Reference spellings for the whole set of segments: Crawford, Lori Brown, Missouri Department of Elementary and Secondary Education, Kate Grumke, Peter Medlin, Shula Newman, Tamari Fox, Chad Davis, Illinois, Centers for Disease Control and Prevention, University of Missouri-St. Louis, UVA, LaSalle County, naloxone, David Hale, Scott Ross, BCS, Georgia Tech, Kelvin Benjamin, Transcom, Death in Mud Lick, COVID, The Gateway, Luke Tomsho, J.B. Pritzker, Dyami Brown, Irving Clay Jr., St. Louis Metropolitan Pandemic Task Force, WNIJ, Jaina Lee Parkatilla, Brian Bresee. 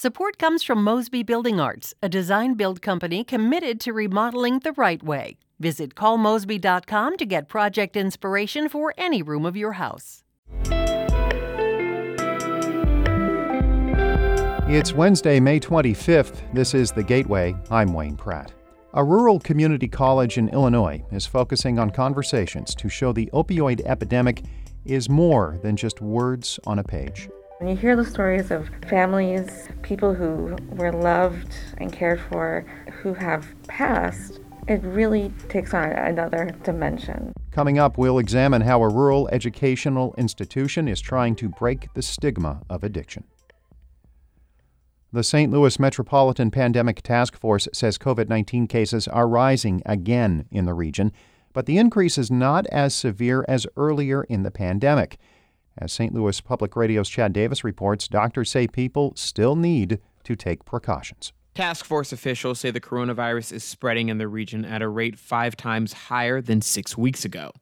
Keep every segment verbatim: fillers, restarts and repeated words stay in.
Support comes from Mosby Building Arts, a design-build company committed to remodeling the right way. Visit call mosby dot com to get project inspiration for any room of your house. It's Wednesday, May twenty-fifth. This is The Gateway. I'm Wayne Pratt. A rural community college in Illinois is focusing on conversations to show the opioid epidemic is more than just words on a page. When you hear the stories of families, people who were loved and cared for, who have passed, it really takes on another dimension. Coming up, we'll examine how a rural educational institution is trying to break the stigma of addiction. The Saint Louis Metropolitan Pandemic Task Force says covid nineteen cases are rising again in the region, but the increase is not as severe as earlier in the pandemic. As Saint Louis Public Radio's Chad Davis reports, doctors say people still need to take precautions. Task force officials say the coronavirus is spreading in the region at a rate five times higher than six weeks ago.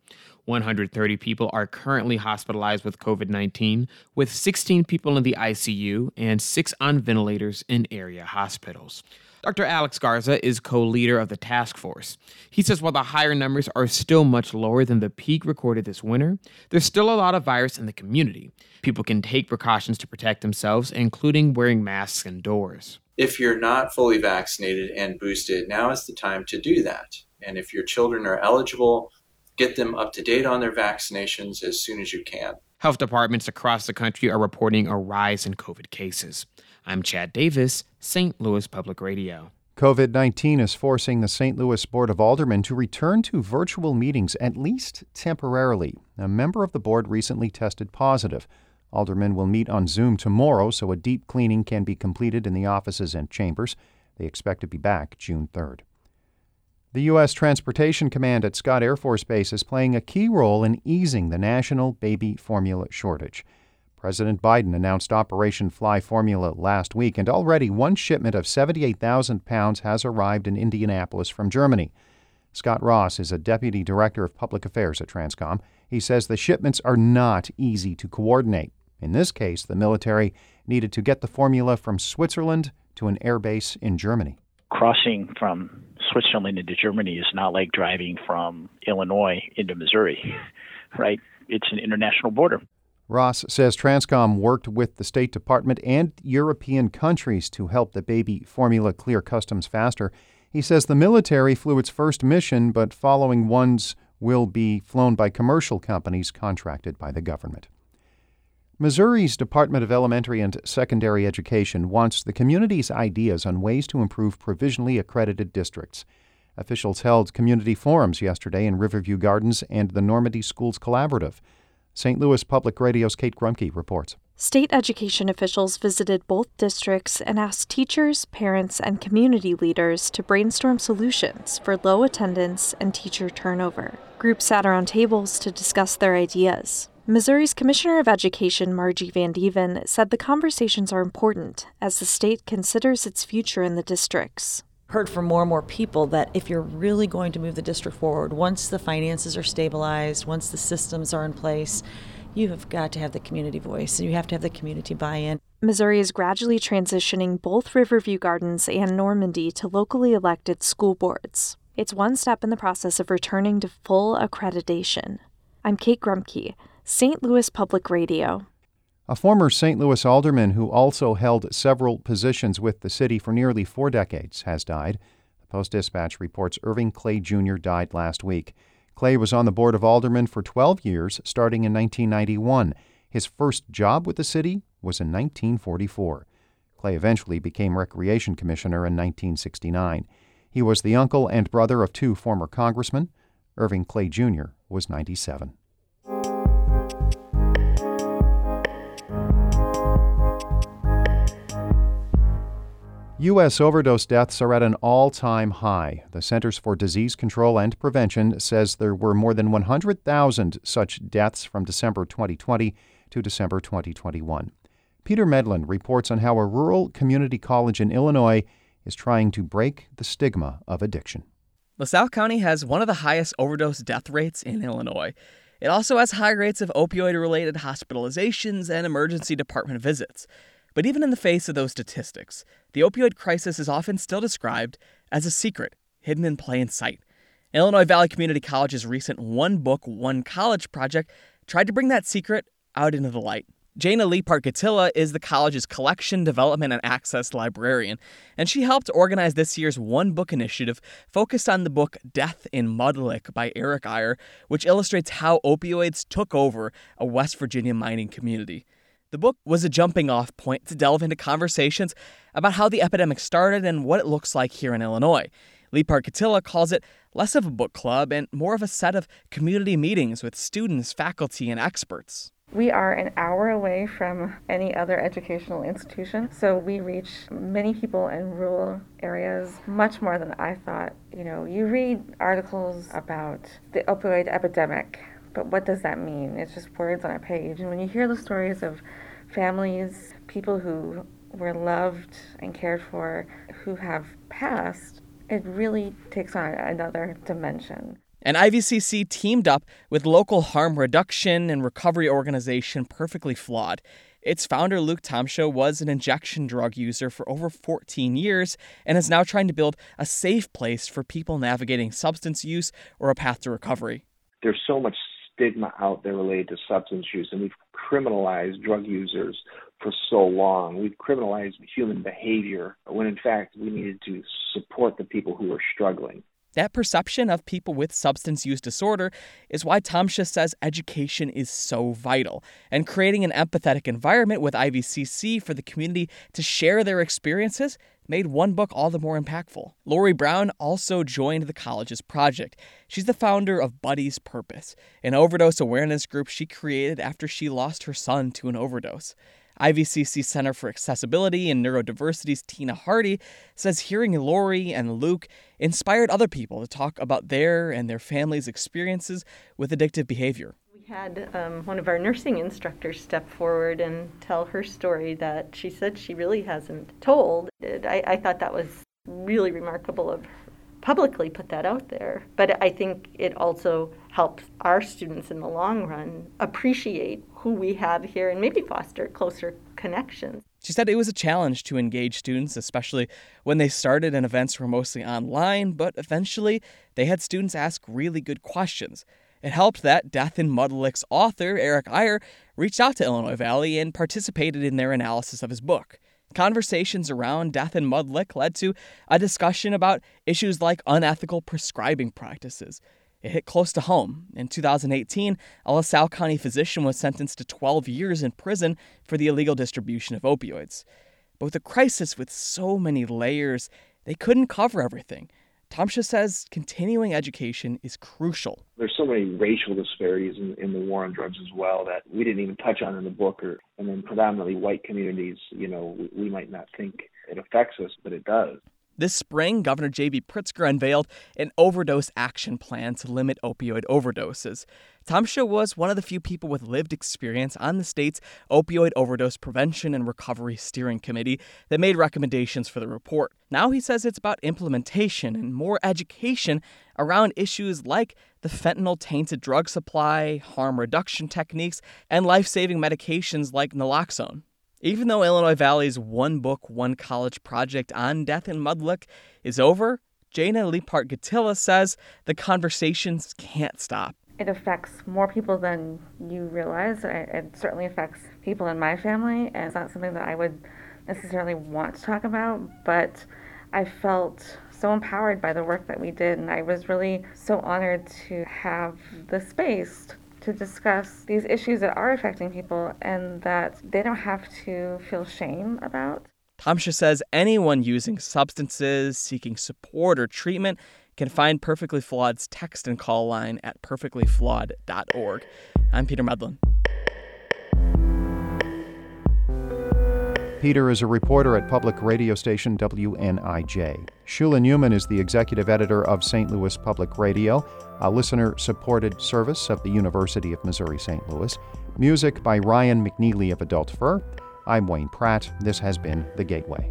one hundred thirty people are currently hospitalized with covid nineteen, with sixteen people in the I C U and six on ventilators in area hospitals. Doctor Alex Garza is co-leader of the task force. He says while the higher numbers are still much lower than the peak recorded this winter, there's still a lot of virus in the community. People can take precautions to protect themselves, including wearing masks indoors. If you're not fully vaccinated and boosted, now is the time to do that. And if your children are eligible, get them up to date on their vaccinations as soon as you can. Health departments across the country are reporting a rise in COVID cases. I'm Chad Davis, Saint Louis Public Radio. covid nineteen is forcing the Saint Louis Board of Aldermen to return to virtual meetings, at least temporarily. A member of the board recently tested positive. Aldermen will meet on Zoom tomorrow, so a deep cleaning can be completed in the offices and chambers. They expect to be back June third. The U S. Transportation Command at Scott Air Force Base is playing a key role in easing the national baby formula shortage. President Biden announced Operation Fly Formula last week, and already one shipment of seventy-eight thousand pounds has arrived in Indianapolis from Germany. Scott Ross is a deputy director of public affairs at Transcom. He says the shipments are not easy to coordinate. In this case, the military needed to get the formula from Switzerland to an airbase in Germany. Crossing from Switzerland into Germany is not like driving from Illinois into Missouri, right? It's an international border. Ross says Transcom worked with the State Department and European countries to help the baby formula clear customs faster. He says the military flew its first mission, but following ones will be flown by commercial companies contracted by the government. Missouri's Department of Elementary and Secondary Education wants the community's ideas on ways to improve provisionally accredited districts. Officials held community forums yesterday in Riverview Gardens and the Normandy Schools Collaborative. Saint Louis Public Radio's Kate Grumke reports. State education officials visited both districts and asked teachers, parents, and community leaders to brainstorm solutions for low attendance and teacher turnover. Groups sat around tables to discuss their ideas. Missouri's Commissioner of Education, Margie Vandeven, said the conversations are important as the state considers its future in the districts. Heard from more and more people that if you're really going to move the district forward, once the finances are stabilized, once the systems are in place, you have got to have the community voice and you have to have the community buy-in. Missouri is gradually transitioning both Riverview Gardens and Normandy to locally elected school boards. It's one step in the process of returning to full accreditation. I'm Kate Grumke, Saint Louis Public Radio. A former Saint Louis alderman who also held several positions with the city for nearly four decades has died. The Post-Dispatch reports Irving Clay Junior died last week. Clay was on the Board of Aldermen for twelve years, starting in nineteen ninety-one. His first job with the city was in nineteen forty-four. Clay eventually became Recreation Commissioner in nineteen sixty-nine. He was the uncle and brother of two former congressmen. Irving Clay Junior was ninety-seven. U S overdose deaths are at an all-time high. The Centers for Disease Control and Prevention says there were more than one hundred thousand such deaths from December twenty twenty to December twenty twenty-one. Peter Medlin reports on how a rural community college in Illinois is trying to break the stigma of addiction. LaSalle County has one of the highest overdose death rates in Illinois. It also has high rates of opioid-related hospitalizations and emergency department visits. But even in the face of those statistics, the opioid crisis is often still described as a secret hidden in plain sight. Illinois Valley Community College's recent One Book, One College project tried to bring that secret out into the light. Jaina Lee Parkatilla is the college's collection, development, and access librarian, and she helped organize this year's One Book initiative focused on the book Death in Mud Lick by Eric Eyre, which illustrates how opioids took over a West Virginia mining community. The book was a jumping-off point to delve into conversations about how the epidemic started and what it looks like here in Illinois. Lee Parkatilla calls it less of a book club and more of a set of community meetings with students, faculty, and experts. We are an hour away from any other educational institution, so we reach many people in rural areas much more than I thought. You know, you read articles about the opioid epidemic, but what does that mean? It's just words on a page. And when you hear the stories of families, people who were loved and cared for, who have passed, it really takes on another dimension. And I V C C teamed up with local harm reduction and recovery organization Perfectly Flawed. Its founder, Luke Tomsho, was an injection drug user for over fourteen years and is now trying to build a safe place for people navigating substance use or a path to recovery. There's so much stigma out there related to substance use, and we've criminalized drug users for so long. We've criminalized human behavior when, in fact, we needed to support the people who are struggling. That perception of people with substance use disorder is why Tomsha says education is so vital, and creating an empathetic environment with I V C C for the community to share their experiences made One Book all the more impactful. Lori Brown also joined the college's project. She's the founder of Buddy's Purpose, an overdose awareness group she created after she lost her son to an overdose. I V C C Center for Accessibility and Neurodiversity's Tina Hardy says hearing Lori and Luke inspired other people to talk about their and their families' experiences with addictive behavior. We had um, one of our nursing instructors step forward and tell her story that she said she really hasn't told. I, I thought that was really remarkable of her. Publicly put that out there. But I think it also helps our students in the long run appreciate who we have here and maybe foster closer connections. She said it was a challenge to engage students, especially when they started and events were mostly online, but eventually they had students ask really good questions. It helped that Death in Mud Lick's author, Eric Eyre, reached out to Illinois Valley and participated in their analysis of his book. Conversations around Death in Mud Lick led to a discussion about issues like unethical prescribing practices. It hit close to home. In two thousand eighteen, a LaSalle County physician was sentenced to twelve years in prison for the illegal distribution of opioids. But with a crisis with so many layers, they couldn't cover everything. Tomsha says continuing education is crucial. There's so many racial disparities in, in the war on drugs as well that we didn't even touch on in the book. Or, and then predominantly white communities, you know, we, we might not think it affects us, but it does. This spring, Governor J B Pritzker unveiled an overdose action plan to limit opioid overdoses. Tomsha was one of the few people with lived experience on the state's Opioid Overdose Prevention and Recovery Steering Committee that made recommendations for the report. Now he says it's about implementation and more education around issues like the fentanyl-tainted drug supply, harm reduction techniques, and life-saving medications like naloxone. Even though Illinois Valley's One Book, One College project on Death in Mud Lick is over, Jaina Lee Parkatilla says the conversations can't stop. It affects more people than you realize. It certainly affects people in my family, and it's not something that I would necessarily want to talk about, but I felt so empowered by the work that we did, and I was really so honored to have the space to discuss these issues that are affecting people and that they don't have to feel shame about. Tomsha says anyone using substances, seeking support or treatment, can find Perfectly Flawed's text and call line at perfectly flawed dot org. I'm Peter Medlin. Peter is a reporter at public radio station W N I J. Shula Newman is the executive editor of Saint Louis Public Radio, a listener-supported service of the University of Missouri-Saint Louis. Music by Ryan McNeely of Adult Fur. I'm Wayne Pratt. This has been The Gateway.